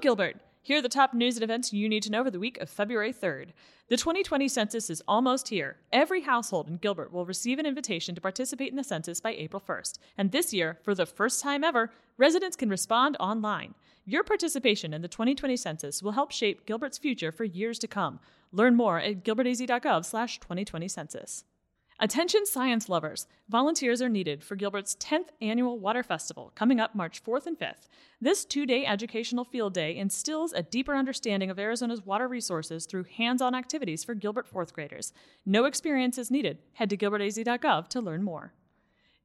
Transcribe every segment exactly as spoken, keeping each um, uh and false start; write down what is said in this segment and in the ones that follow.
Gilbert. Here are the top news and events you need to know for the week of February third. The twenty twenty census is almost here. Every household in Gilbert will receive an invitation to participate in the census by April first. And this year, for the first time ever, residents can respond online. Your participation in the twenty twenty census will help shape Gilbert's future for years to come. Learn more at gilbert a z dot gov slash twenty twenty census. Attention science lovers! Volunteers are needed for Gilbert's tenth Annual Water Festival, coming up March fourth and fifth. This two-day educational field day instills a deeper understanding of Arizona's water resources through hands-on activities for Gilbert fourth graders. No experience is needed. Head to gilbert a z dot gov to learn more.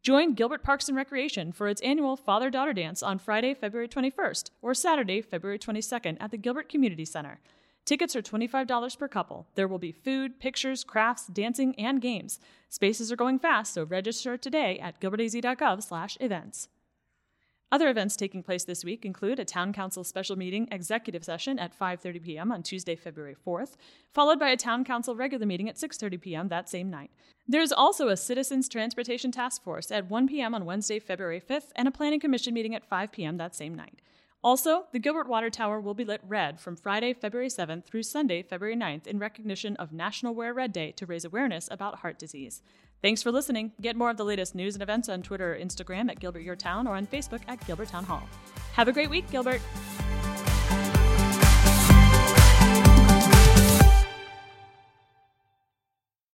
Join Gilbert Parks and Recreation for its annual Father-Daughter Dance on Friday, February twenty-first, or Saturday, February twenty-second at the Gilbert Community Center. Tickets are twenty-five dollars per couple. There will be food, pictures, crafts, dancing, and games. Spaces are going fast, so register today at gilbert a z dot gov slash events. Other events taking place this week include a Town Council Special Meeting Executive Session at five thirty p.m. on Tuesday, February fourth, followed by a Town Council regular meeting at six thirty p.m. that same night. There is also a Citizens Transportation Task Force at one p.m. on Wednesday, February fifth, and a Planning Commission meeting at five p.m. that same night. Also, the Gilbert Water Tower will be lit red from Friday, February seventh through Sunday, February ninth in recognition of National Wear Red Day to raise awareness about heart disease. Thanks for listening. Get more of the latest news and events on Twitter or Instagram at Gilbert Your Town or on Facebook at Gilbert Town Hall. Have a great week, Gilbert!